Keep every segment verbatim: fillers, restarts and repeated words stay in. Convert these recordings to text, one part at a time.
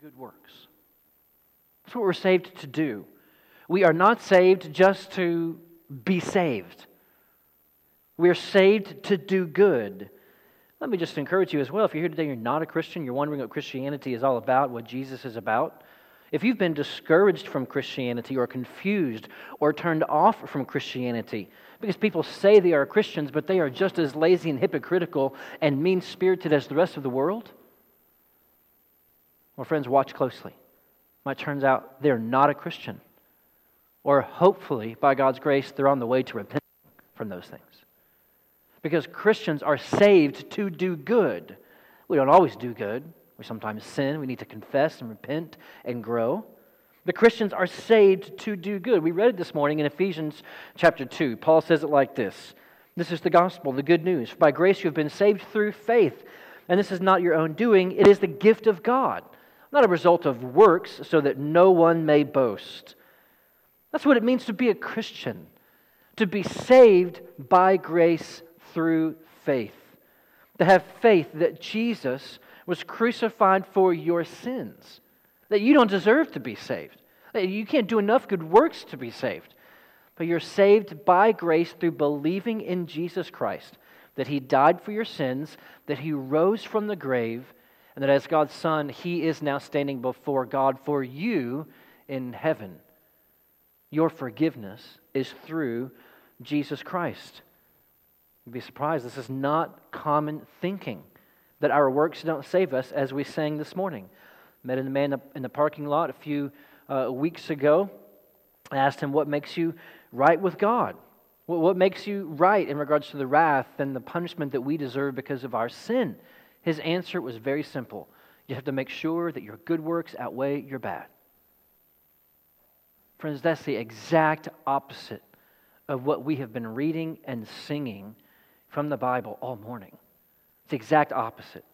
good works. That's what we're saved to do. We are not saved just to be saved. We are saved to do good. Let me just encourage you as well, if you're here today and you're not a Christian, you're wondering what Christianity is all about, what Jesus is about. If you've been discouraged from Christianity or confused or turned off from Christianity because people say they are Christians, but they are just as lazy and hypocritical and mean-spirited as the rest of the world, well, friends, watch closely. It turns out they're not a Christian. Or hopefully, by God's grace, they're on the way to repenting from those things. Because Christians are saved to do good. We don't always do good. We sometimes sin. We need to confess and repent and grow. The Christians are saved to do good. We read it this morning in Ephesians chapter two. Paul says it like this. This is the gospel, the good news. By grace you have been saved through faith. And this is not your own doing. It is the gift of God. Not a result of works, so that no one may boast. That's what it means to be a Christian. To be saved by grace through faith. To have faith that Jesus was crucified for your sins. That you don't deserve to be saved. That you can't do enough good works to be saved. But you're saved by grace through believing in Jesus Christ. That He died for your sins. That He rose from the grave. And that as God's Son, He is now standing before God for you in heaven. Your forgiveness is through Jesus Christ. You'd be surprised. This is not common thinking, that our works don't save us, as we sang this morning. Met a man in the parking lot a few uh, weeks ago. I asked him, what makes you right with God? What, what makes you right in regards to the wrath and the punishment that we deserve because of our sin? His answer was very simple. You have to make sure that your good works outweigh your bad. Friends, that's the exact opposite of what we have been reading and singing from the Bible all morning. It's the exact opposite.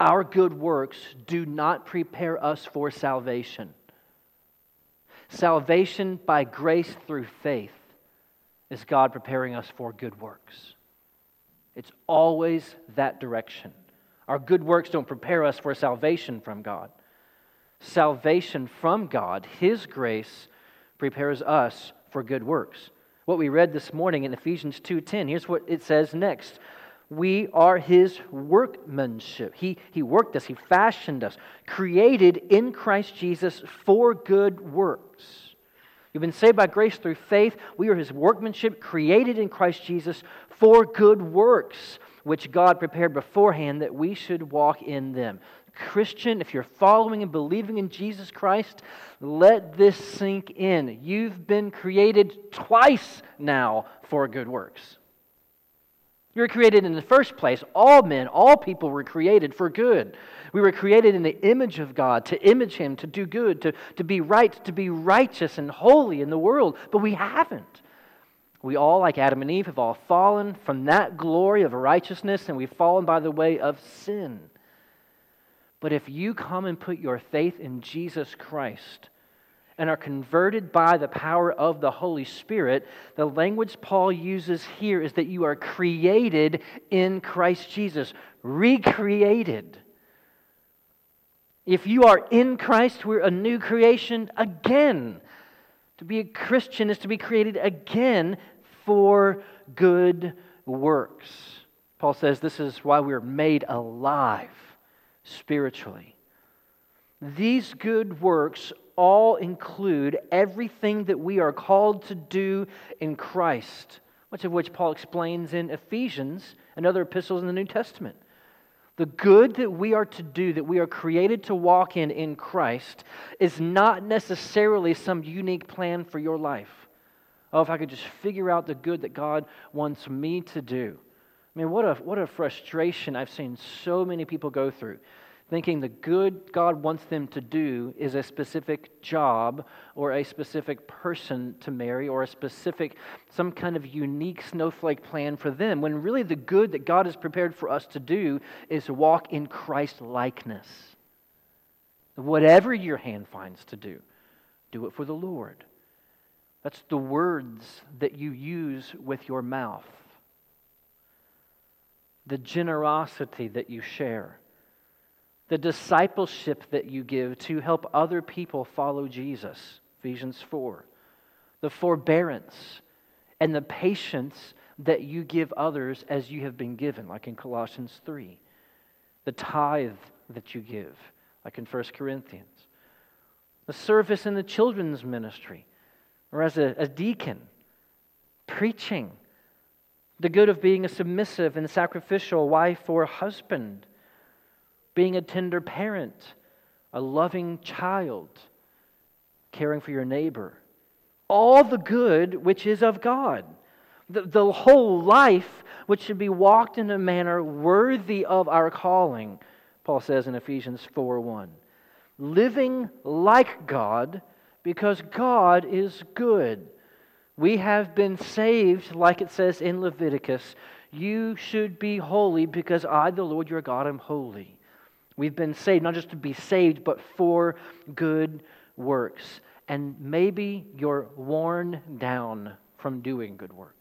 Our good works do not prepare us for salvation. Salvation by grace through faith is God preparing us for good works. It's always that direction. Our good works don't prepare us for salvation from God. Salvation from God, His grace, prepares us for good works. What we read this morning in Ephesians two ten, here's what it says next. We are His workmanship. He, he worked us, He fashioned us, created in Christ Jesus for good works. You've been saved by grace through faith. We are His workmanship, created in Christ Jesus for good works, which God prepared beforehand that we should walk in them. Christian, if you're following and believing in Jesus Christ, let this sink in. You've been created twice now for good works. You were created in the first place. All men, all people were created for good. We were created in the image of God, to image Him, to do good, to, to be right, to be righteous and holy in the world. But we haven't. We all, like Adam and Eve, have all fallen from that glory of righteousness, and we've fallen by the way of sin. But if you come and put your faith in Jesus Christ and are converted by the power of the Holy Spirit, the language Paul uses here is that you are created in Christ Jesus, recreated. If you are in Christ, we're a new creation again. To be a Christian is to be created again for good works. Paul says this is why we're made alive spiritually. These good works all include everything that we are called to do in Christ, much of which Paul explains in Ephesians and other epistles in the New Testament. The good that we are to do, that we are created to walk in in Christ, is not necessarily some unique plan for your life. Oh, if I could just figure out the good that God wants me to do. I mean, what a what a frustration I've seen so many people go through, thinking the good God wants them to do is a specific job or a specific person to marry or a specific, some kind of unique snowflake plan for them, when really the good that God has prepared for us to do is walk in Christ-likeness. Whatever your hand finds to do, do it for the Lord. That's the words that you use with your mouth. The generosity that you share. the discipleship that you give to help other people follow Jesus, Ephesians four, the forbearance and the patience that you give others as you have been given, like in Colossians three, the tithe that you give, like in First Corinthians, the service in the children's ministry, or as a, a deacon, preaching, the good of being a submissive and sacrificial wife or husband, being a tender parent, a loving child, caring for your neighbor, all the good which is of God, the, the whole life which should be walked in a manner worthy of our calling, Paul says in Ephesians four one, living like God because God is good. We have been saved, like it says in Leviticus. You should be holy because I, the Lord your God, am holy. We've been saved, not just to be saved, but for good works. And maybe you're worn down from doing good works.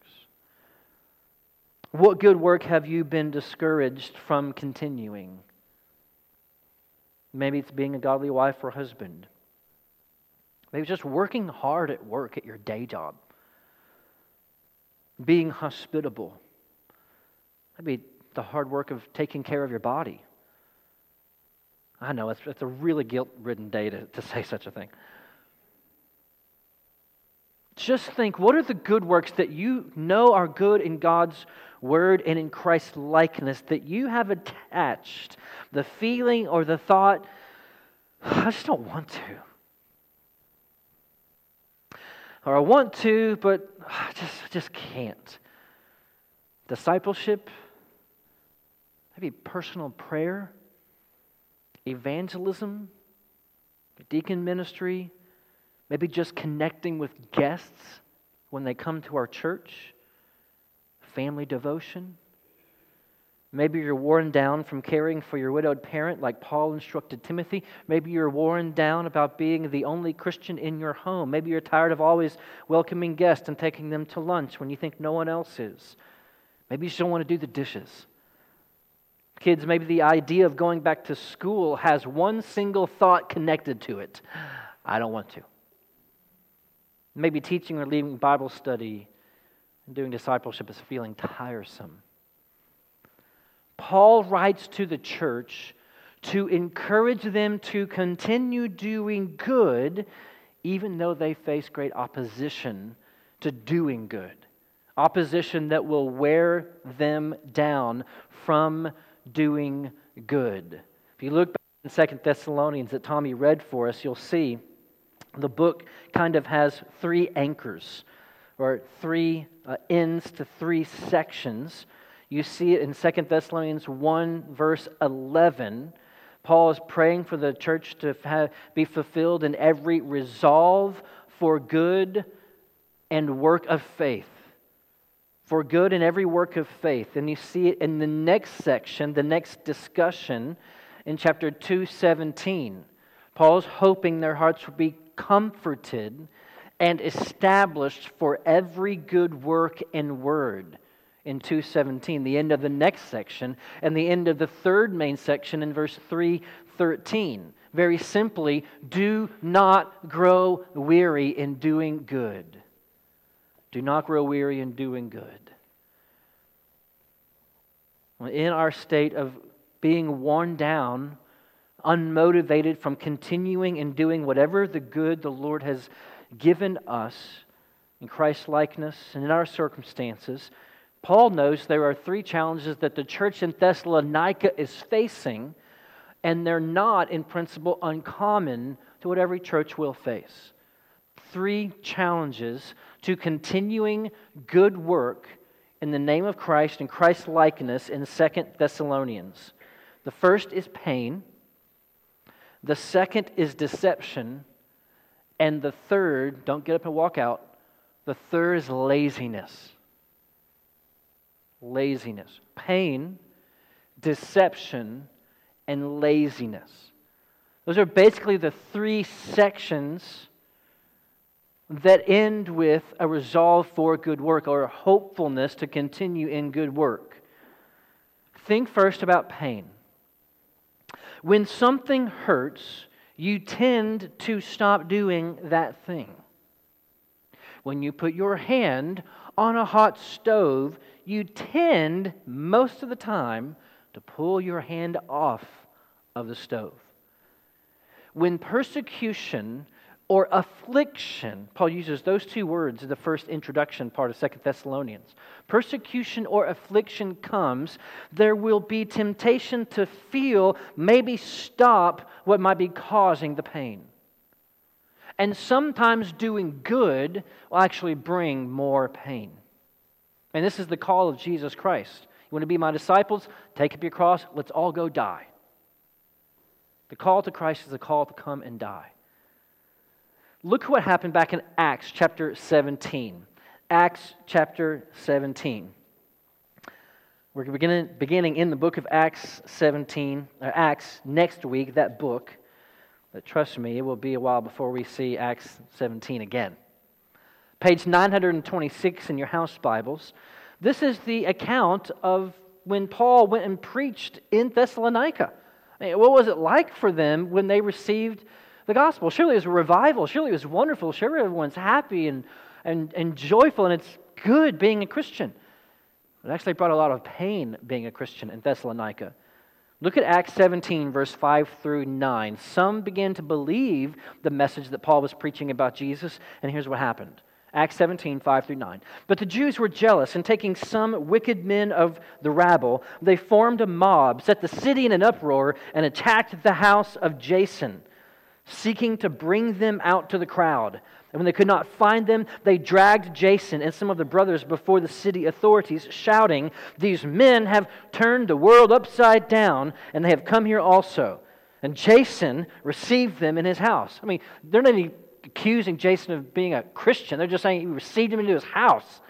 What good work have you been discouraged from continuing? Maybe it's being a godly wife or husband. Maybe it's just working hard at work at your day job. Being hospitable. Maybe the hard work of taking care of your body. I know, it's, it's a really guilt-ridden day to, to say such a thing. Just think, what are the good works that you know are good in God's Word and in Christ's likeness that you have attached the feeling or the thought, I just don't want to. Or I want to, but I just, I just can't. Discipleship, maybe personal prayer, evangelism, deacon ministry, maybe just connecting with guests when they come to our church, family devotion. Maybe you're worn down from caring for your widowed parent like Paul instructed Timothy. Maybe you're worn down about being the only Christian in your home. Maybe you're tired of always welcoming guests and taking them to lunch when you think no one else is. Maybe you just don't want to do the dishes. Kids, maybe the idea of going back to school has one single thought connected to it. I don't want to. Maybe teaching or leading Bible study and doing discipleship is feeling tiresome. Paul writes to the church to encourage them to continue doing good even though they face great opposition to doing good. Opposition that will wear them down from doing good. If you look back in Second Thessalonians that Tommy read for us, you'll see the book kind of has three anchors, or three uh, ends to three sections. You see it in Second Thessalonians one, verse eleven. Paul is praying for the church to have, be fulfilled in every resolve for good and work of faith. For good in every work of faith. And you see it in the next section, the next discussion, in chapter two seventeen. Paul's hoping their hearts will be comforted and established for every good work and word in two seventeen, the end of the next section, and the end of the third main section in verse three thirteen. Very simply, do not grow weary in doing good. Do not grow weary in doing good. In our state of being worn down, unmotivated from continuing and doing whatever the good the Lord has given us in Christ's likeness and in our circumstances, Paul knows there are three challenges that the church in Thessalonica is facing, and they're not in principle uncommon to what every church will face. Three challenges to continuing good work in the name of Christ and Christ's likeness in Second Thessalonians. The first is pain. The second is deception, and the third, don't get up and walk out, the third is laziness. Laziness. Pain, deception, and laziness. Those are basically the three sections that end with a resolve for good work or a hopefulness to continue in good work. Think first about pain. When something hurts, you tend to stop doing that thing. When you put your hand on a hot stove, you tend, most of the time, to pull your hand off of the stove. When persecution or affliction, Paul uses those two words in the first introduction part of Second Thessalonians. Persecution or affliction comes, there will be temptation to feel, maybe stop what might be causing the pain. And sometimes doing good will actually bring more pain. And this is the call of Jesus Christ. You want to be my disciples? Take up your cross. Let's all go die. The call to Christ is a call to come and die. Look what happened back in Acts chapter seventeen. Acts chapter seventeen. We're beginning, beginning in the book of Acts seventeen, or Acts next week, that book. But trust me, it will be a while before we see Acts seventeen again. Page nine twenty-six in your house Bibles. This is the account of when Paul went and preached in Thessalonica. I mean, what was it like for them when they received the gospel? Surely it was a revival. Surely it was wonderful. Surely everyone's happy and, and, and joyful, and it's good being a Christian. It actually brought a lot of pain being a Christian in Thessalonica. Look at Acts seventeen, verse five through nine. Some began to believe the message that Paul was preaching about Jesus, and here's what happened. Acts seventeen, five through nine. But the Jews were jealous, and taking some wicked men of the rabble, they formed a mob, set the city in an uproar, and attacked the house of Jason, seeking to bring them out to the crowd. And when they could not find them, they dragged Jason and some of the brothers before the city authorities, shouting, "These men have turned the world upside down, and they have come here also." And Jason received them in his house. I mean, they're not even accusing Jason of being a Christian. They're just saying he received him into his house.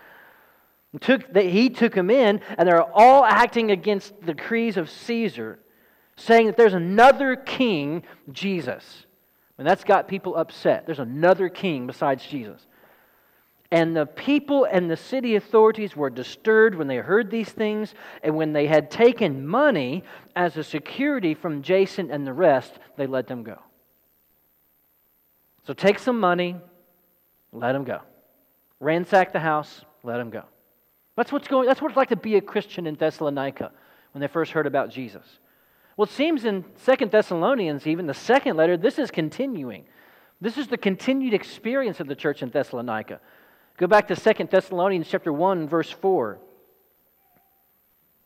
He took, he took him in, and they're all acting against the decrees of Caesar, saying that there's another king, Jesus. And that's got people upset. There's another king besides Jesus. And the people and the city authorities were disturbed when they heard these things. And when they had taken money as a security from Jason and the rest, they let them go. So take some money, let them go. Ransack the house, let them go. That's what's going, that's what it's like to be a Christian in Thessalonica when they first heard about Jesus. Well, it seems in Second Thessalonians, even the second letter, this is continuing. This is the continued experience of the church in Thessalonica. Go back to Second Thessalonians chapter one, verse four.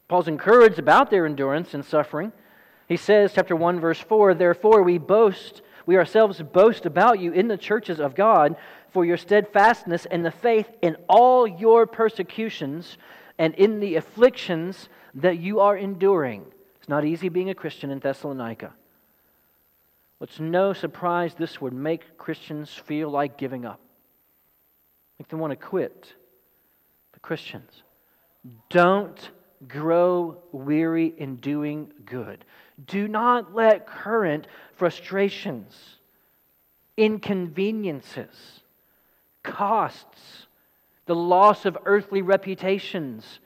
Paul's encouraged about their endurance and suffering. He says, chapter one, verse four, "Therefore we boast, we ourselves boast about you in the churches of God for your steadfastness and the faith in all your persecutions and in the afflictions that you are enduring." It's not easy being a Christian in Thessalonica. It's no surprise this would make Christians feel like giving up, make them want to quit. But Christians, don't grow weary in doing good. Do not let current frustrations, inconveniences, costs, the loss of earthly reputations,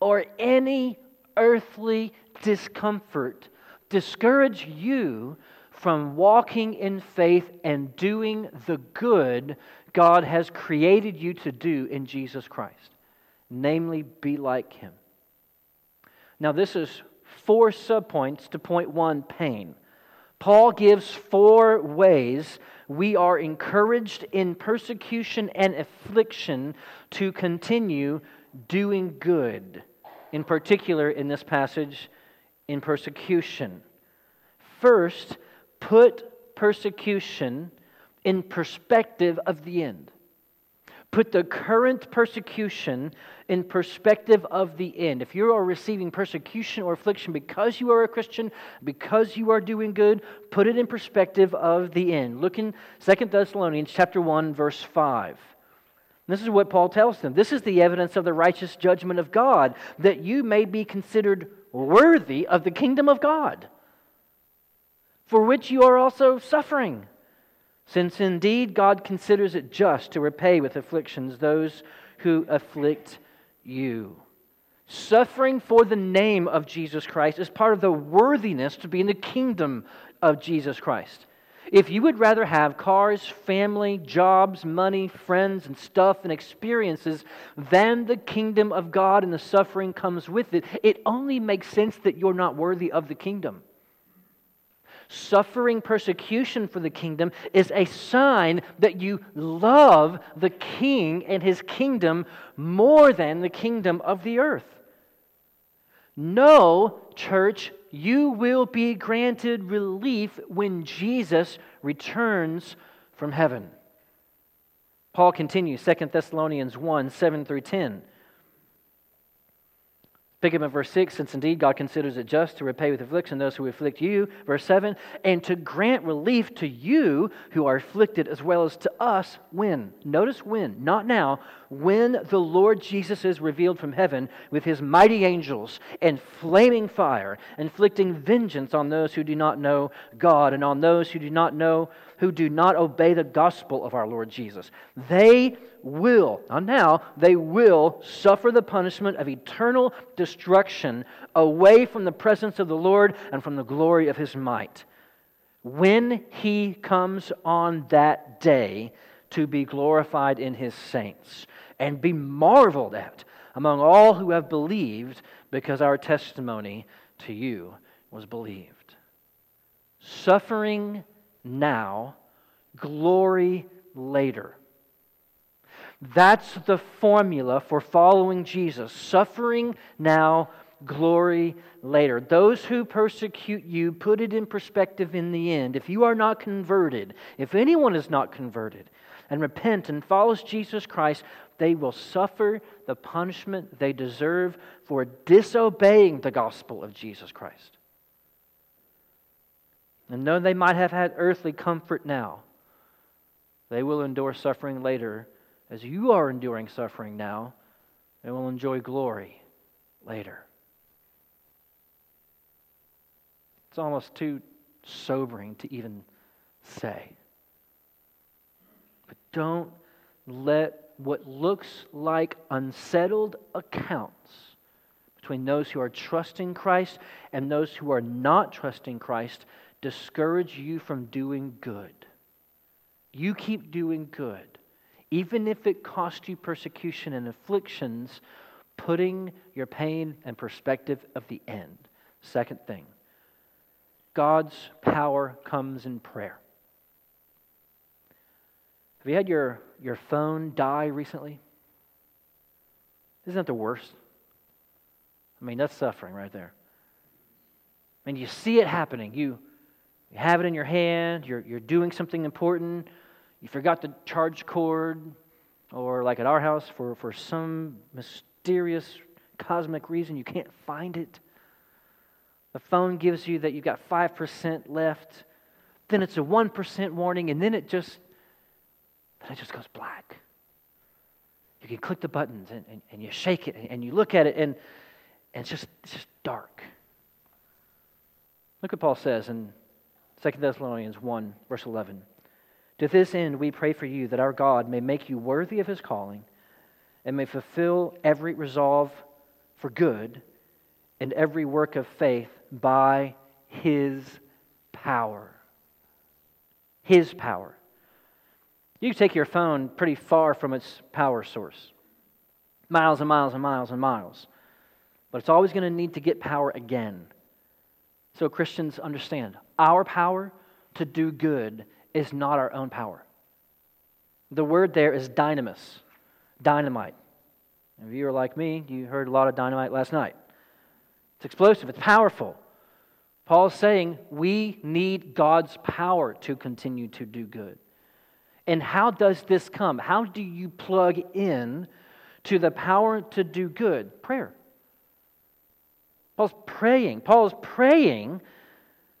or any earthly discomfort discourage you from walking in faith and doing the good God has created you to do in Jesus Christ, namely, be like Him. Now, this is four subpoints to point one, pain. Paul gives four ways we are encouraged in persecution and affliction to continue doing good, in particular in this passage, in persecution. First, put persecution in perspective of the end. Put the current persecution in perspective of the end. If you are receiving persecution or affliction because you are a Christian, because you are doing good, put it in perspective of the end. Look in Second Thessalonians chapter one, verse five. This is what Paul tells them. This is the evidence of the righteous judgment of God, that you may be considered worthy of the kingdom of God, for which you are also suffering, since indeed God considers it just to repay with afflictions those who afflict you. Suffering for the name of Jesus Christ is part of the worthiness to be in the kingdom of Jesus Christ. If you would rather have cars, family, jobs, money, friends, and stuff and experiences than the kingdom of God and the suffering comes with it, it only makes sense that you're not worthy of the kingdom. Suffering persecution for the kingdom is a sign that you love the king and his kingdom more than the kingdom of the earth. No, church, you will be granted relief when Jesus returns from heaven. Paul continues, Second Thessalonians one, seven through ten. Pick up in verse six, since indeed God considers it just to repay with affliction those who afflict you. Verse seven, and to grant relief to you who are afflicted as well as to us when, notice when, not now, when the Lord Jesus is revealed from heaven with his mighty angels and flaming fire, inflicting vengeance on those who do not know God and on those who do not know, who do not obey the gospel of our Lord Jesus. They will, not now, they will suffer the punishment of eternal destruction away from the presence of the Lord and from the glory of his might, when he comes on that day to be glorified in his saints and be marveled at among all who have believed, because our testimony to you was believed. Suffering now, glory later. That's the formula for following Jesus. Suffering now, glory later. Those who persecute you, put it in perspective in the end. If you are not converted, if anyone is not converted and repent and follows Jesus Christ, they will suffer the punishment they deserve for disobeying the gospel of Jesus Christ. And though they might have had earthly comfort now, they will endure suffering later. As you are enduring suffering now, they will enjoy glory later. It's almost too sobering to even say. But don't let what looks like unsettled accounts between those who are trusting Christ and those who are not trusting Christ discourage you from doing good. You keep doing good. Even if it costs you persecution and afflictions, putting your pain in perspective of the end. Second thing, God's power comes in prayer. Have you had your, your phone die recently? Isn't that the worst? I mean, that's suffering right there. I mean, you see it happening. You, you have it in your hand. You're, you're doing something important. You forgot the charge cord, or like at our house, for, for some mysterious cosmic reason, you can't find it. The phone gives you that you've got five percent left, then it's a one percent warning, and then it just then it just goes black. You can click the buttons, and, and, and you shake it, and you look at it, and, and it's, just, it's just dark. Look what Paul says in Second Thessalonians one, verse eleven. To this end, we pray for you that our God may make you worthy of his calling and may fulfill every resolve for good and every work of faith by his power. His power. You can take your phone pretty far from its power source. Miles and miles and miles and miles. But it's always going to need to get power again. So Christians, understand, our power to do good is not our own power. The word there is dynamis, dynamite. If you are like me, you heard a lot of dynamite last night. It's explosive, it's powerful. Paul's saying we need God's power to continue to do good. And how does this come? How do you plug in to the power to do good? Prayer. Paul's praying. Paul's praying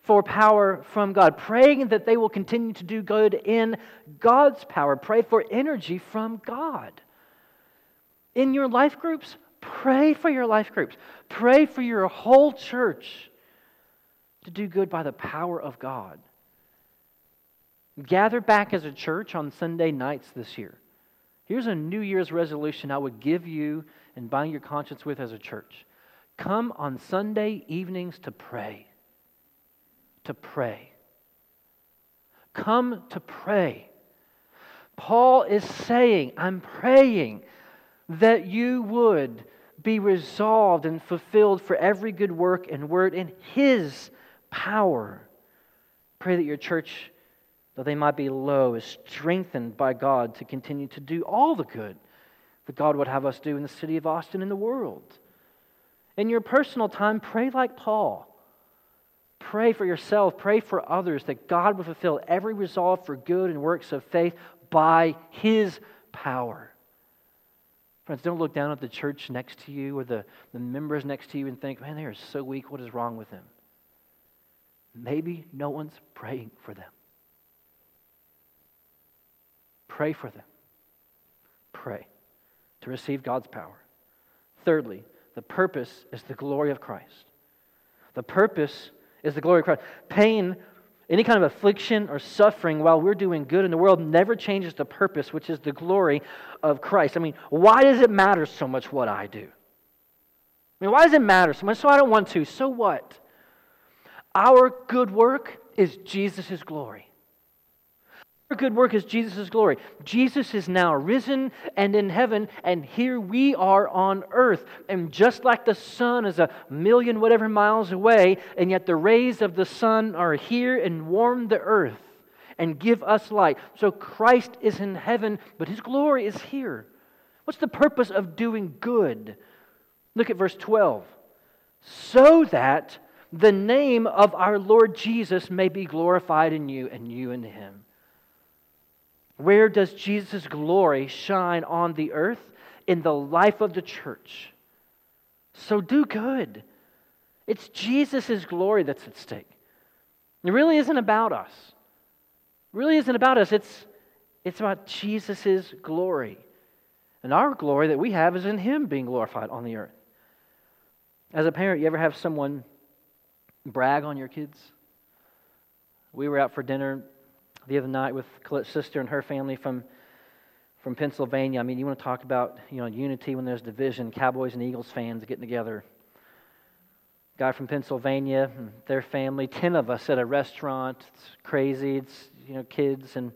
for power from God, praying that they will continue to do good in God's power. Pray for energy from God. In your life groups, pray for your life groups. Pray for your whole church to do good by the power of God. Gather back as a church on Sunday nights this year. Here's a New Year's resolution I would give you and bind your conscience with as a church. Come on Sunday evenings to pray. To pray. Come to pray. Paul is saying, I'm praying that you would be resolved and fulfilled for every good work and word in His power. Pray that your church, though they might be low, is strengthened by God to continue to do all the good that God would have us do in the city of Austin and the world. In your personal time, pray like Paul. Pray for yourself, pray for others, that God would fulfill every resolve for good and works of faith by His power. Friends, don't look down at the church next to you or the, the members next to you and think, man, they are so weak, what is wrong with them? Maybe no one's praying for them. Pray for them. Pray to receive God's power. Thirdly, the purpose is the glory of Christ. The purpose is the glory of Christ. Pain, any kind of affliction or suffering while we're doing good in the world never changes the purpose, which is the glory of Christ. I mean, why does it matter so much what I do? I mean, why does it matter so much? So I don't want to. So what? Our good work is Jesus' glory. Our good work is Jesus' glory. Jesus is now risen and in heaven, and here we are on earth. And just like the sun is a million whatever miles away, and yet the rays of the sun are here and warm the earth and give us light. So Christ is in heaven, but His glory is here. What's the purpose of doing good? Look at verse twelve. So that the name of our Lord Jesus may be glorified in you and you in Him. Where does Jesus' glory shine on the earth? In the life of the church. So do good. It's Jesus' glory that's at stake. It really isn't about us. It really isn't about us. It's, it's about Jesus' glory. And our glory that we have is in Him being glorified on the earth. As a parent, you ever have someone brag on your kids? We were out for dinner the other night with Colette's sister and her family from from Pennsylvania. I mean, you want to talk about, you know, unity when there's division, Cowboys and Eagles fans getting together. Guy from Pennsylvania, and their family, ten of us at a restaurant. It's crazy. It's, you know, kids. And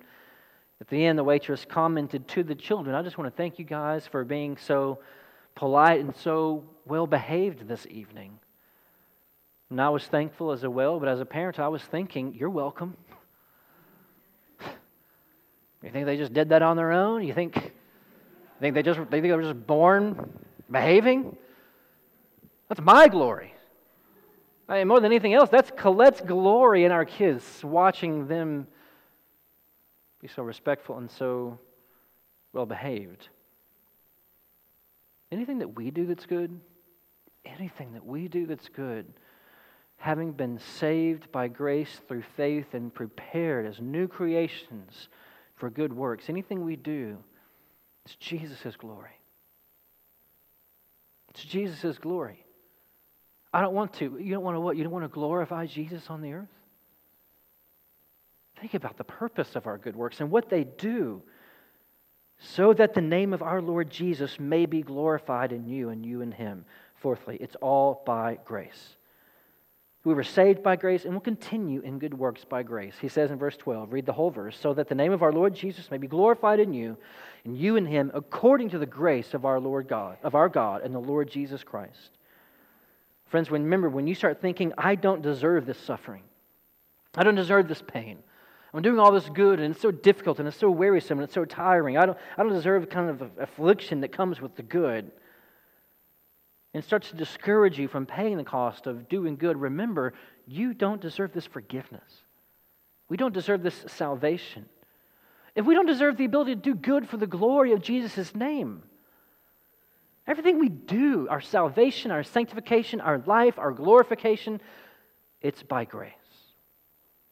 at the end, the waitress commented to the children, I just want to thank you guys for being so polite and so well-behaved this evening. And I was thankful as well, but as a parent, I was thinking, you're welcome. You think they just did that on their own? You think, you think they just they think they were just born behaving? That's my glory. I mean, more than anything else, that's Colette's glory in our kids, watching them be so respectful and so well behaved. Anything that we do that's good, anything that we do that's good, having been saved by grace through faith and prepared as new creations for good works, anything we do, it's Jesus' glory. It's Jesus' glory. I don't want to. You don't want to what? You don't want to glorify Jesus on the earth? Think about the purpose of our good works and what they do, so that the name of our Lord Jesus may be glorified in you and you in Him. Fourthly, it's all by grace. We were saved by grace and will continue in good works by grace. He says in verse twelve, read the whole verse, so that the name of our Lord Jesus may be glorified in you, and you in Him, according to the grace of our Lord God, of our God and the Lord Jesus Christ. Friends, remember, when you start thinking, I don't deserve this suffering, I don't deserve this pain, I'm doing all this good and it's so difficult and it's so wearisome and it's so tiring, I don't, I don't deserve the kind of affliction that comes with the good, and starts to discourage you from paying the cost of doing good, remember, you don't deserve this forgiveness. We don't deserve this salvation. If we don't deserve the ability to do good for the glory of Jesus' name, everything we do, our salvation, our sanctification, our life, our glorification, it's by grace.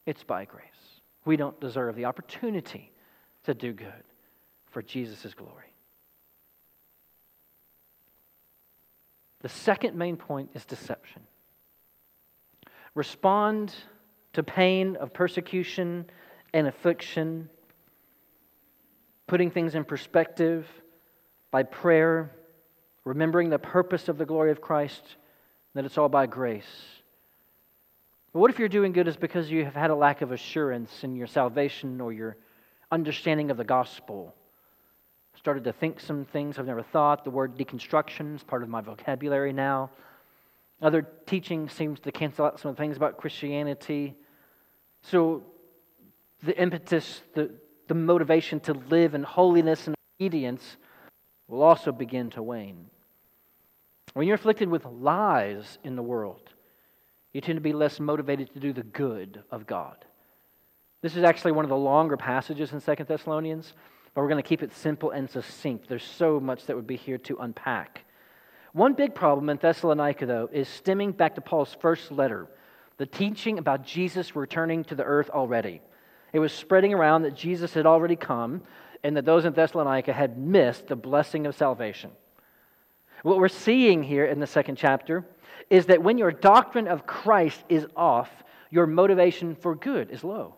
It's by grace. We don't deserve the opportunity to do good for Jesus' glory. The second main point is deception. Respond to pain of persecution and affliction, putting things in perspective by prayer, remembering the purpose of the glory of Christ, that it's all by grace. But what if you're doing good is because you have had a lack of assurance in your salvation or your understanding of the gospel? I started to think some things I've never thought. The word deconstruction is part of my vocabulary now. Other teaching seems to cancel out some things about Christianity. So the impetus, the, the motivation to live in holiness and obedience will also begin to wane. When you're afflicted with lies in the world, you tend to be less motivated to do the good of God. This is actually one of the longer passages in Second Thessalonians, but we're going to keep it simple and succinct. There's so much that would be here to unpack. One big problem in Thessalonica, though, is stemming back to Paul's first letter, the teaching about Jesus returning to the earth already. It was spreading around that Jesus had already come and that those in Thessalonica had missed the blessing of salvation. What we're seeing here in the second chapter is that when your doctrine of Christ is off, your motivation for good is low.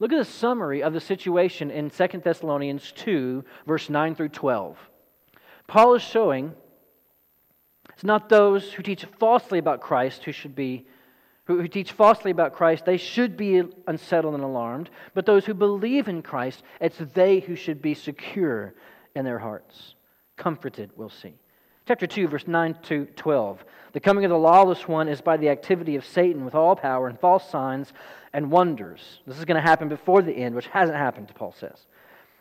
Look at the summary of the situation in Second Thessalonians two, verse nine through twelve. Paul is showing it's not those who teach falsely about Christ who should be who teach falsely about Christ, they should be unsettled and alarmed. But those who believe in Christ, it's they who should be secure in their hearts. Comforted, we'll see. Chapter two, verse nine to twelve. The coming of the lawless one is by the activity of Satan with all power and false signs and wonders. This is going to happen before the end, which hasn't happened, Paul says.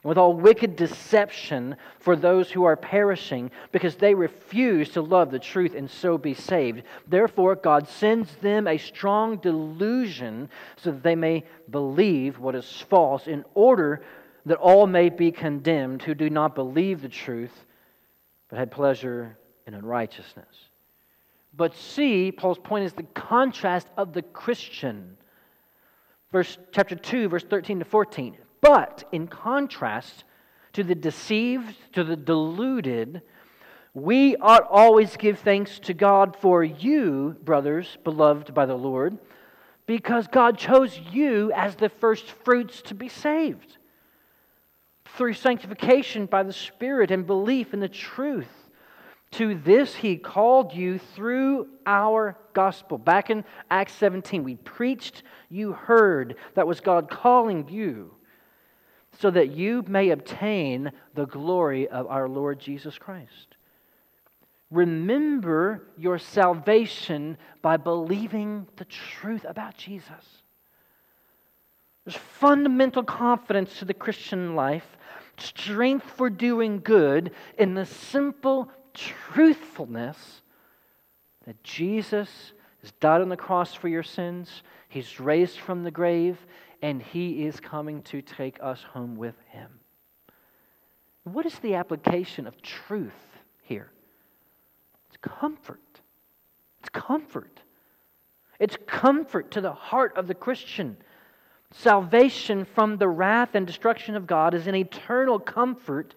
And with all wicked deception for those who are perishing, because they refuse to love the truth and so be saved. Therefore, God sends them a strong delusion so that they may believe what is false, in order that all may be condemned who do not believe the truth, but had pleasure in unrighteousness. But see, Paul's point is the contrast of the Christian. Verse, chapter two, verse thirteen to fourteen. But in contrast to the deceived, to the deluded, we ought always give thanks to God for you, brothers, beloved by the Lord, because God chose you as the first fruits to be saved, through sanctification by the Spirit and belief in the truth. To this He called you through our gospel. Back in Acts seventeen, we preached, you heard. That was God calling you, so that you may obtain the glory of our Lord Jesus Christ. Remember your salvation by believing the truth about Jesus. There's fundamental confidence to the Christian life, strength for doing good in the simple truthfulness that Jesus has died on the cross for your sins, He's raised from the grave, and He is coming to take us home with Him. What is the application of truth here? It's comfort. It's comfort. It's comfort to the heart of the Christian. Salvation from the wrath and destruction of God is an eternal comfort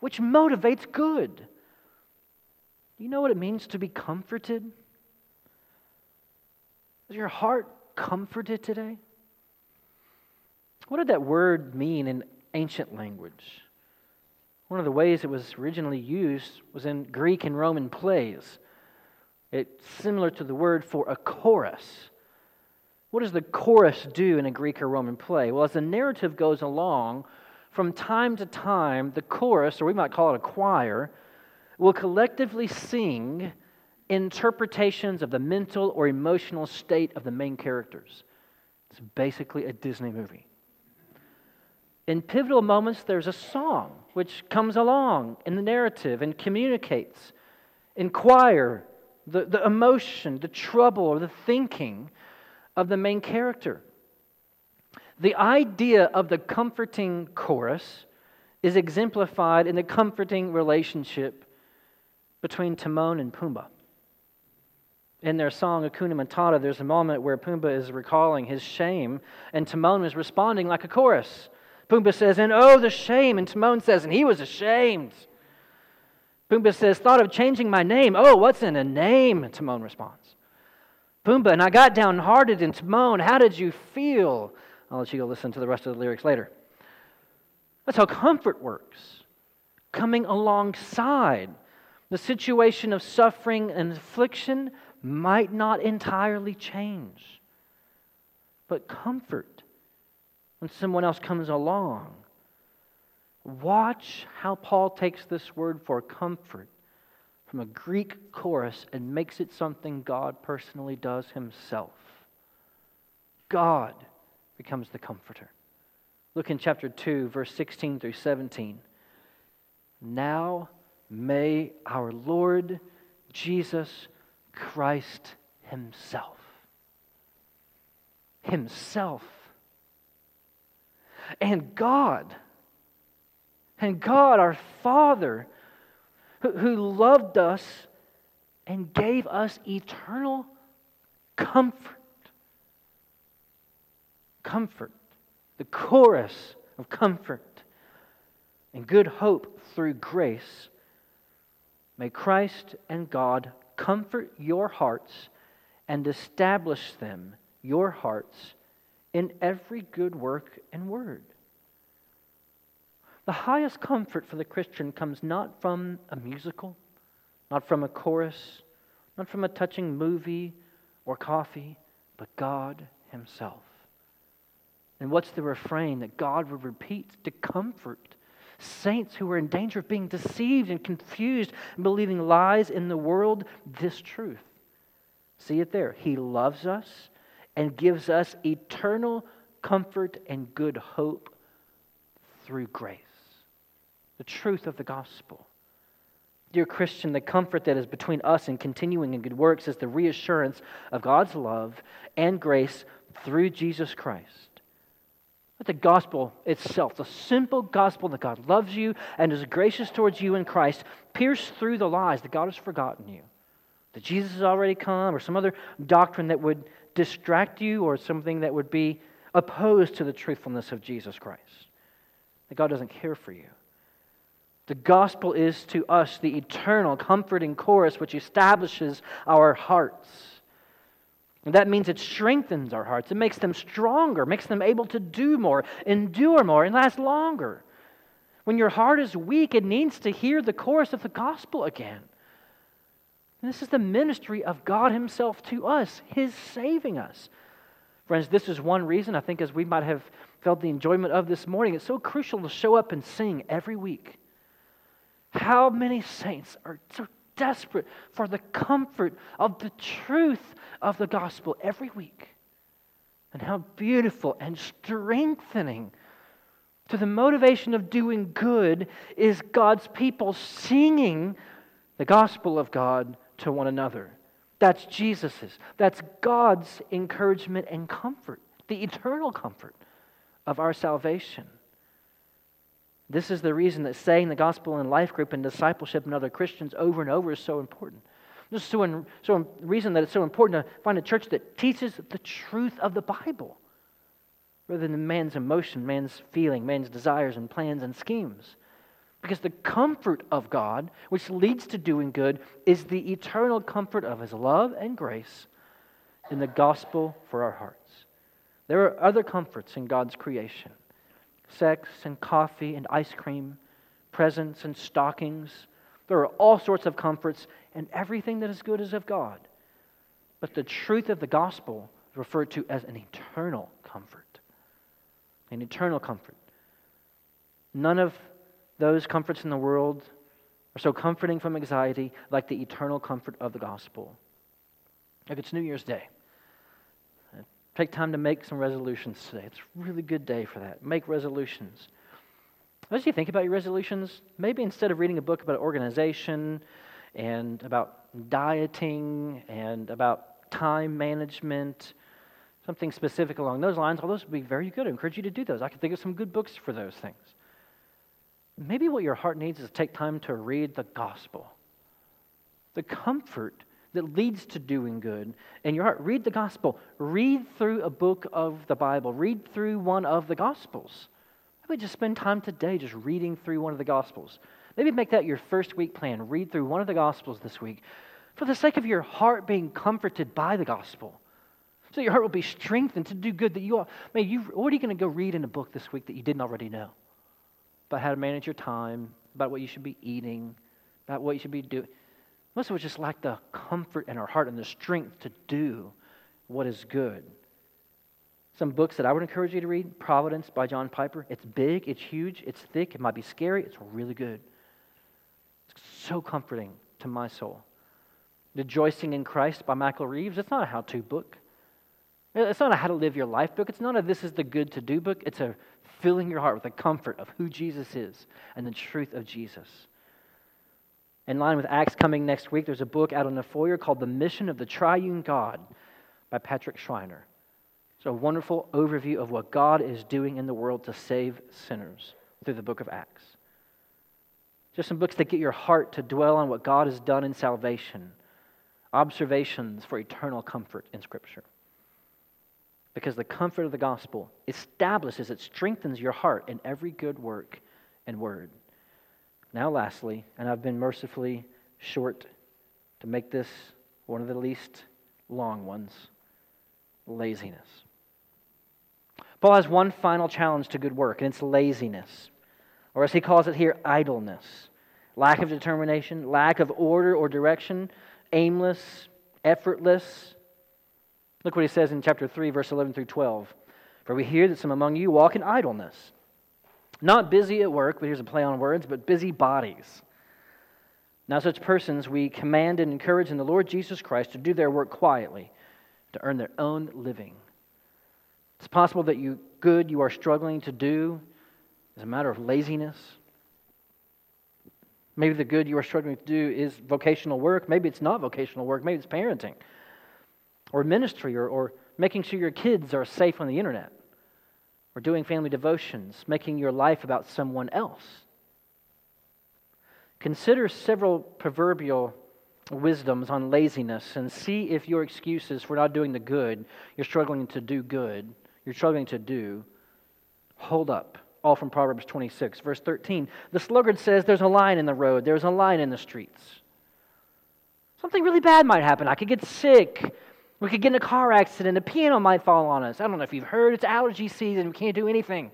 which motivates good. Do you know what it means to be comforted? Is your heart comforted today? What did that word mean in ancient language? One of the ways it was originally used was in Greek and Roman plays. It's similar to the word for a chorus. What does the chorus do in a Greek or Roman play? Well, as the narrative goes along, from time to time, the chorus, or we might call it a choir, will collectively sing interpretations of the mental or emotional state of the main characters. It's basically a Disney movie. In pivotal moments, there's a song which comes along in the narrative and communicates, inquire the, the emotion, the trouble, or the thinking of the main character. The idea of the comforting chorus is exemplified in the comforting relationship between Timon and Pumbaa. In their song, Hakuna Matata, there's a moment where Pumbaa is recalling his shame, and Timon is responding like a chorus. Pumbaa says, and oh, the shame. And Timon says, and he was ashamed. Pumbaa says, thought of changing my name. Oh, what's in a name? And Timon responds. Pumbaa, and I got downhearted. And Timon, how did you feel? I'll let you go listen to the rest of the lyrics later. That's how comfort works. Coming alongside the situation of suffering and affliction might not entirely change. But comfort when someone else comes along. Watch how Paul takes this word for comfort from a Greek chorus and makes it something God personally does himself. God becomes the comforter. Look in chapter two, verse sixteen through seventeen. Now may our Lord Jesus Christ himself, himself, and God, and God our Father, who loved us and gave us eternal comfort. Comfort, the chorus of comfort and good hope through grace. May Christ and God comfort your hearts and establish them, your hearts, in every good work and word. The highest comfort for the Christian comes not from a musical, not from a chorus, not from a touching movie or coffee, but God himself. And what's the refrain that God would repeat to comfort saints who are in danger of being deceived and confused and believing lies in the world? This truth. See it there. He loves us and gives us eternal comfort and good hope through grace. The truth of the gospel. Dear Christian, the comfort that is between us and continuing in good works is the reassurance of God's love and grace through Jesus Christ. But the gospel itself, the simple gospel that God loves you and is gracious towards you in Christ, pierced through the lies that God has forgotten you, that Jesus has already come, or some other doctrine that would distract you, or something that would be opposed to the truthfulness of Jesus Christ, that God doesn't care for you. The gospel is to us the eternal comforting chorus which establishes our hearts. And that means it strengthens our hearts. It makes them stronger, makes them able to do more, endure more, and last longer. When your heart is weak, it needs to hear the chorus of the gospel again. And this is the ministry of God himself to us, his saving us. Friends, this is one reason, I think, as we might have felt the enjoyment of this morning, it's so crucial to show up and sing every week. How many saints are so desperate for the comfort of the truth of the gospel every week? And how beautiful and strengthening to the motivation of doing good is God's people singing the gospel of God to one another. That's Jesus's. That's God's encouragement and comfort, the eternal comfort of our salvation. This is the reason that saying the gospel in life group and discipleship and other Christians over and over is so important. This is the so so reason that it's so important to find a church that teaches the truth of the Bible rather than man's emotion, man's feeling, man's desires and plans and schemes. Because the comfort of God, which leads to doing good, is the eternal comfort of his love and grace in the gospel for our hearts. There are other comforts in God's creation. Sex and coffee and ice cream, presents and stockings. There are all sorts of comforts, and everything that is good is of God. But the truth of the gospel is referred to as an eternal comfort. An eternal comfort. None of those comforts in the world are so comforting from anxiety like the eternal comfort of the gospel. Like it's New Year's Day. Take time to make some resolutions today. It's a really good day for that. Make resolutions. As you think about your resolutions, maybe instead of reading a book about organization and about dieting and about time management, something specific along those lines, all those would be very good. I encourage you to do those. I can think of some good books for those things. Maybe what your heart needs is to take time to read the gospel. The comfort that leads to doing good in your heart. Read the gospel. Read through a book of the Bible. Read through one of the gospels. Maybe just spend time today just reading through one of the gospels. Maybe make that your first week plan. Read through one of the gospels this week for the sake of your heart being comforted by the gospel. So your heart will be strengthened to do good that you are. Man, you're already going to go read in a book this week that you didn't already know about how to manage your time, about what you should be eating, about what you should be doing. Most of us just lack the comfort in our heart and the strength to do what is good. Some books that I would encourage you to read: Providence by John Piper. It's big, it's huge, it's thick, it might be scary, it's really good. It's so comforting to my soul. Rejoicing in Christ by Michael Reeves. It's not a how-to book. It's not a how to live your life book. It's not a this is the good to do book. It's a filling your heart with the comfort of who Jesus is and the truth of Jesus. In line with Acts coming next week, there's a book out on the foyer called The Mission of the Triune God by Patrick Schreiner. It's a wonderful overview of what God is doing in the world to save sinners through the book of Acts. Just some books that get your heart to dwell on what God has done in salvation. Observations for eternal comfort in Scripture. Because the comfort of the gospel establishes, it strengthens your heart in every good work and word. Now lastly, and I've been mercifully short to make this one of the least long ones, laziness. Paul has one final challenge to good work, and it's laziness, or as he calls it here, idleness. Lack of determination, lack of order or direction, aimless, effortless. Look what he says in chapter three, verse eleven through twelve. For we hear that some among you walk in idleness, not busy at work, but here's a play on words, but busy bodies. Now such persons we command and encourage in the Lord Jesus Christ to do their work quietly, to earn their own living. It's possible that you good you are struggling to do is a matter of laziness. Maybe the good you are struggling to do is vocational work. Maybe it's not vocational work. Maybe it's parenting or ministry or, or making sure your kids are safe on the internet or doing family devotions, making your life about someone else. Consider several proverbial wisdoms on laziness and see if your excuses for not doing the good, you're struggling to do good, you're struggling to do, hold up. All from Proverbs twenty-six, verse thirteen. The sluggard says there's a lion in the road, there's a lion in the streets. Something really bad might happen. I could get sick. We could get in a car accident. A piano might fall on us. I don't know if you've heard, it's allergy season. We can't do anything.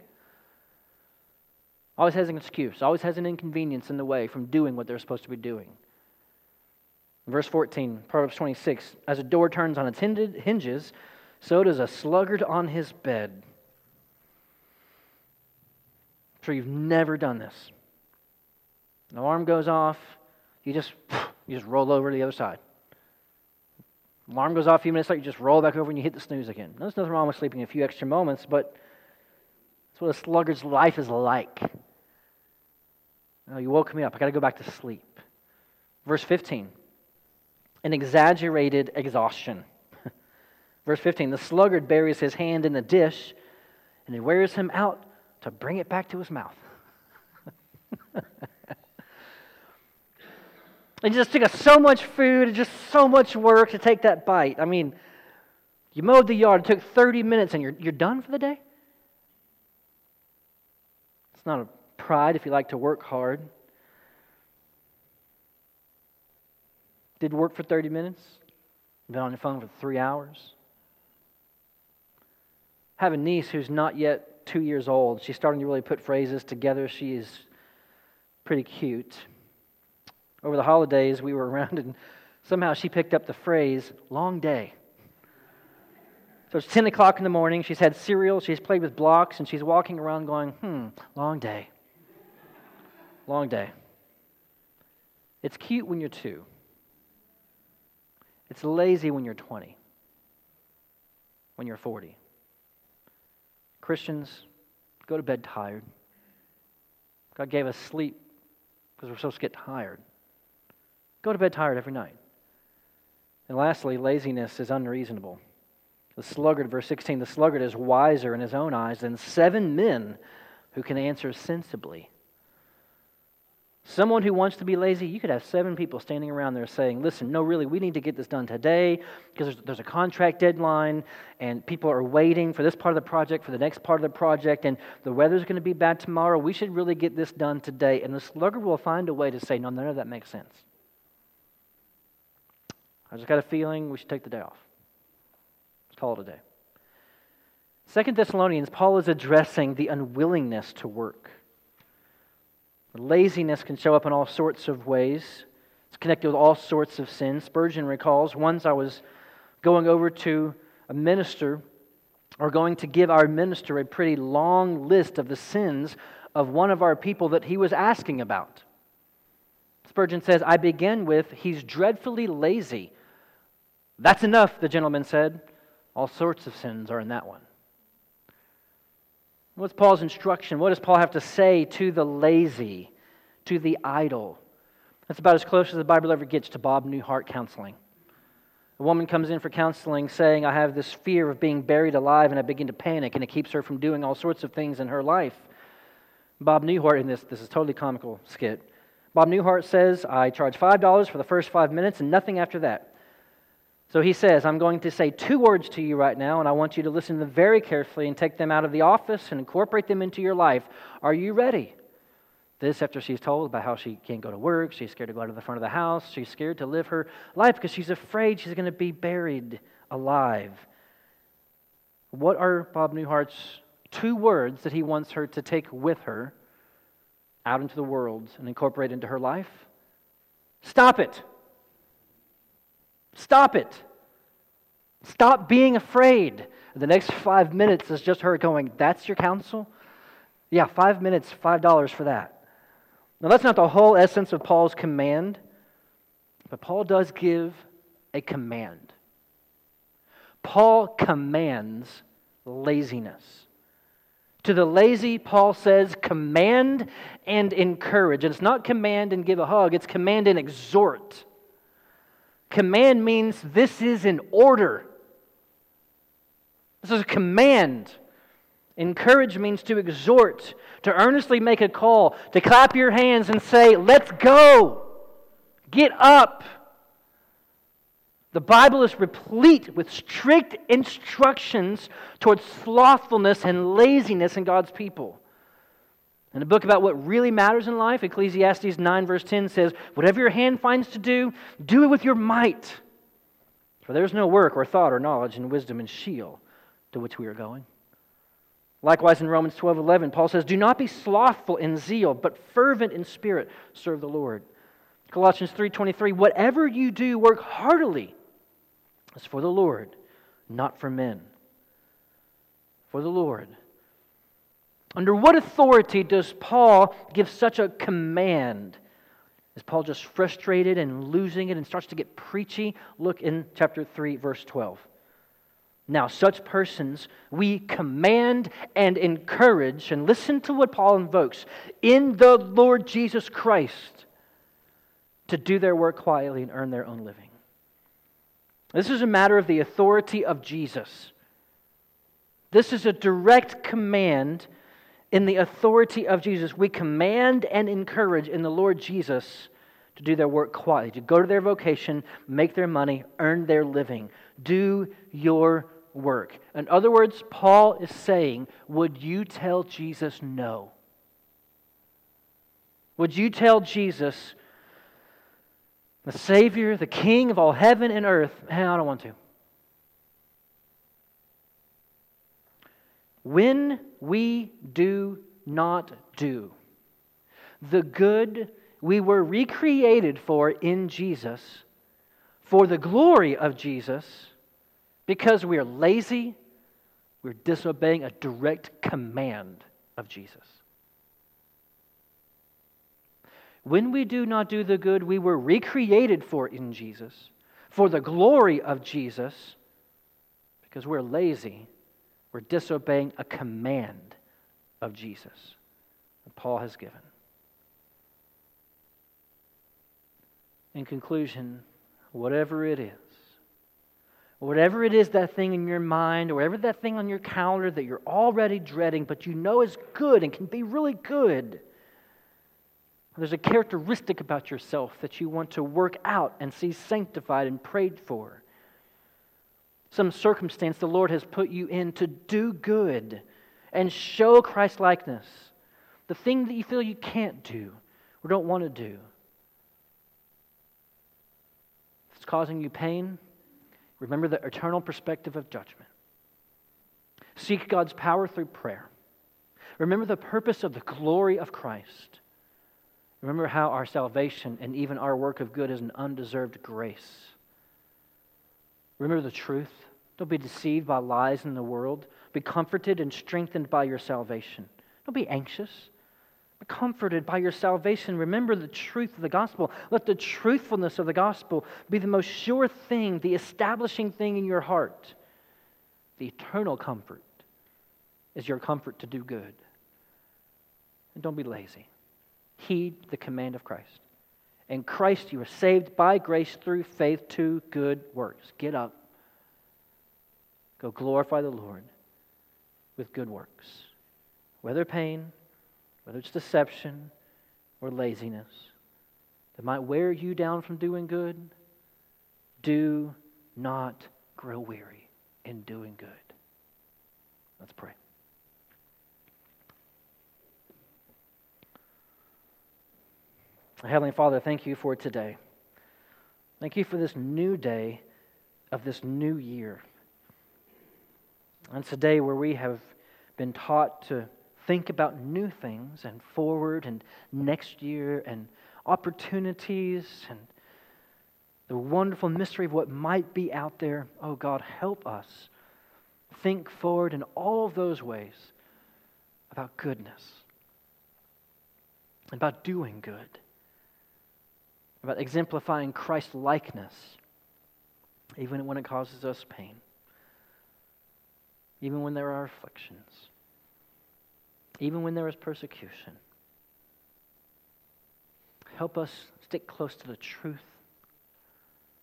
Always has an excuse. Always has an inconvenience in the way from doing what they're supposed to be doing. Verse fourteen, Proverbs twenty-six. As a door turns on its hinges, so does a sluggard on his bed. I'm sure you've never done this. An alarm goes off, you just you just roll over to the other side. Alarm goes off a few minutes later, you just roll back over and you hit the snooze again. Now, there's nothing wrong with sleeping a few extra moments, but that's what a sluggard's life is like. Oh, you woke me up. I got to go back to sleep. Verse fifteen, an exaggerated exhaustion. Verse fifteen, the sluggard buries his hand in the dish and it wears him out to bring it back to his mouth. It just took us so much food and just so much work to take that bite. I mean, you mowed the yard, it took thirty minutes, and you're, you're done for the day? It's not a pride if you like to work hard. Did work for thirty minutes, been on your phone for three hours. I have a niece who's not yet two years old. She's starting to really put phrases together. She is pretty cute. Over the holidays, we were around, and somehow she picked up the phrase, long day. So it's ten o'clock in the morning, she's had cereal, she's played with blocks, and she's walking around going, hmm, long day. Long day. It's cute when you're two. It's lazy when you're twenty. When you're forty. Christians, go to bed tired. God gave us sleep because we're supposed to get tired. Go to bed tired every night. And lastly, laziness is unreasonable. The sluggard, verse sixteen, the sluggard is wiser in his own eyes than seven men who can answer sensibly. Someone who wants to be lazy, you could have seven people standing around there saying, listen, no, really, we need to get this done today because there's, there's a contract deadline and people are waiting for this part of the project, for the next part of the project, and the weather's going to be bad tomorrow. We should really get this done today. And the sluggard will find a way to say, no, none of that makes sense. I just got a feeling we should take the day off. Let's call it a day. Second Thessalonians, Paul is addressing the unwillingness to work. Laziness can show up in all sorts of ways. It's connected with all sorts of sins. Spurgeon recalls, once I was going over to a minister, or going to give our minister a pretty long list of the sins of one of our people that he was asking about. Spurgeon says, I began with, he's dreadfully lazy. That's enough, the gentleman said. All sorts of sins are in that one. What's Paul's instruction? What does Paul have to say to the lazy, to the idle? That's about as close as the Bible ever gets to Bob Newhart counseling. A woman comes in for counseling saying, I have this fear of being buried alive, and I begin to panic, and it keeps her from doing all sorts of things in her life. Bob Newhart, in this, this is a totally comical skit. Bob Newhart says, I charge five dollars for the first five minutes and nothing after that. So he says, I'm going to say two words to you right now, and I want you to listen to them very carefully and take them out of the office and incorporate them into your life. Are you ready? This after she's told about how she can't go to work, she's scared to go out of the front of the house, she's scared to live her life because she's afraid she's going to be buried alive. What are Bob Newhart's two words that he wants her to take with her out into the world and incorporate into her life? Stop it. Stop it. Stop being afraid. The next five minutes is just her going, that's your counsel? Yeah, five minutes, five dollars for that. Now, that's not the whole essence of Paul's command, but Paul does give a command. Paul commands laziness. To the lazy, Paul says, command and encourage. And it's not command and give a hug, it's command and exhort. Command means this is an order. This is a command. Encourage means to exhort, to earnestly make a call, to clap your hands and say, let's go! Get up! The Bible is replete with strict instructions towards slothfulness and laziness in God's people. And a book about what really matters in life, Ecclesiastes nine verse ten says, whatever your hand finds to do, do it with your might. For there is no work or thought or knowledge and wisdom and Sheol to which we are going. Likewise, in Romans twelve eleven, Paul says, do not be slothful in zeal, but fervent in spirit, serve the Lord. Colossians three twenty-three, whatever you do, work heartily as for the Lord, not for men. For the Lord. Under what authority does Paul give such a command? Is Paul just frustrated and losing it and starts to get preachy? Look in chapter three, verse twelve. Now, such persons we command and encourage, and listen to what Paul invokes, in the Lord Jesus Christ, to do their work quietly and earn their own living. This is a matter of the authority of Jesus. This is a direct command in the authority of Jesus. We command and encourage in the Lord Jesus to do their work quietly, to go to their vocation, make their money, earn their living. Do your work. In other words, Paul is saying, would you tell Jesus no? Would you tell Jesus, the Savior, the King of all heaven and earth, hey, I don't want to. When we do not do the good we were recreated for in Jesus, for the glory of Jesus, because we are lazy, we're disobeying a direct command of Jesus. When we do not do the good we were recreated for in Jesus, for the glory of Jesus, because we're lazy, we're disobeying a command of Jesus that Paul has given. In conclusion, whatever it is, whatever it is, that thing in your mind, or whatever that thing on your calendar that you're already dreading, but you know is good and can be really good, there's a characteristic about yourself that you want to work out and see sanctified and prayed for. Some circumstance the Lord has put you in to do good and show Christ-likeness. The thing that you feel you can't do or don't want to do, causing you pain, remember the eternal perspective of judgment. Seek God's power through prayer. Remember the purpose of the glory of Christ. Remember how our salvation and even our work of good is an undeserved grace. Remember the truth. Don't be deceived by lies in the world. Be comforted and strengthened by your salvation. Don't be anxious. Be comforted by your salvation. Remember the truth of the gospel. Let the truthfulness of the gospel be the most sure thing, the establishing thing in your heart. The eternal comfort is your comfort to do good. And don't be lazy. Heed the command of Christ. In Christ you are saved by grace through faith to good works. Get up. Go glorify the Lord with good works. Whether pain, whether it's deception or laziness that might wear you down from doing good, do not grow weary in doing good. Let's pray. Heavenly Father, thank you for today. Thank you for this new day of this new year. And today where we have been taught to think about new things and forward and next year and opportunities and the wonderful mystery of what might be out there. Oh God, help us think forward in all of those ways about goodness, about doing good, about exemplifying Christ's likeness, even when it causes us pain, even when there are afflictions, even when there is persecution. Help us stick close to the truth.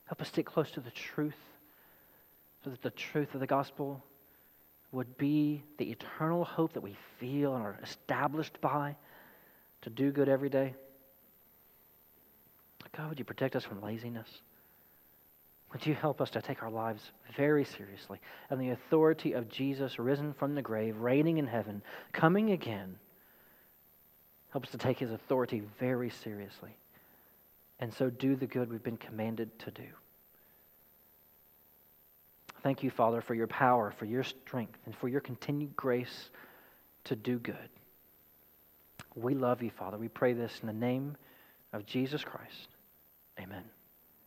Help us stick close to the truth so that the truth of the gospel would be the eternal hope that we feel and are established by to do good every day. God, would you protect us from laziness? Would you help us to take our lives very seriously and the authority of Jesus risen from the grave, reigning in heaven, coming again, help us to take his authority very seriously and so do the good we've been commanded to do. Thank you, Father, for your power, for your strength, and for your continued grace to do good. We love you, Father. We pray this in the name of Jesus Christ. Amen.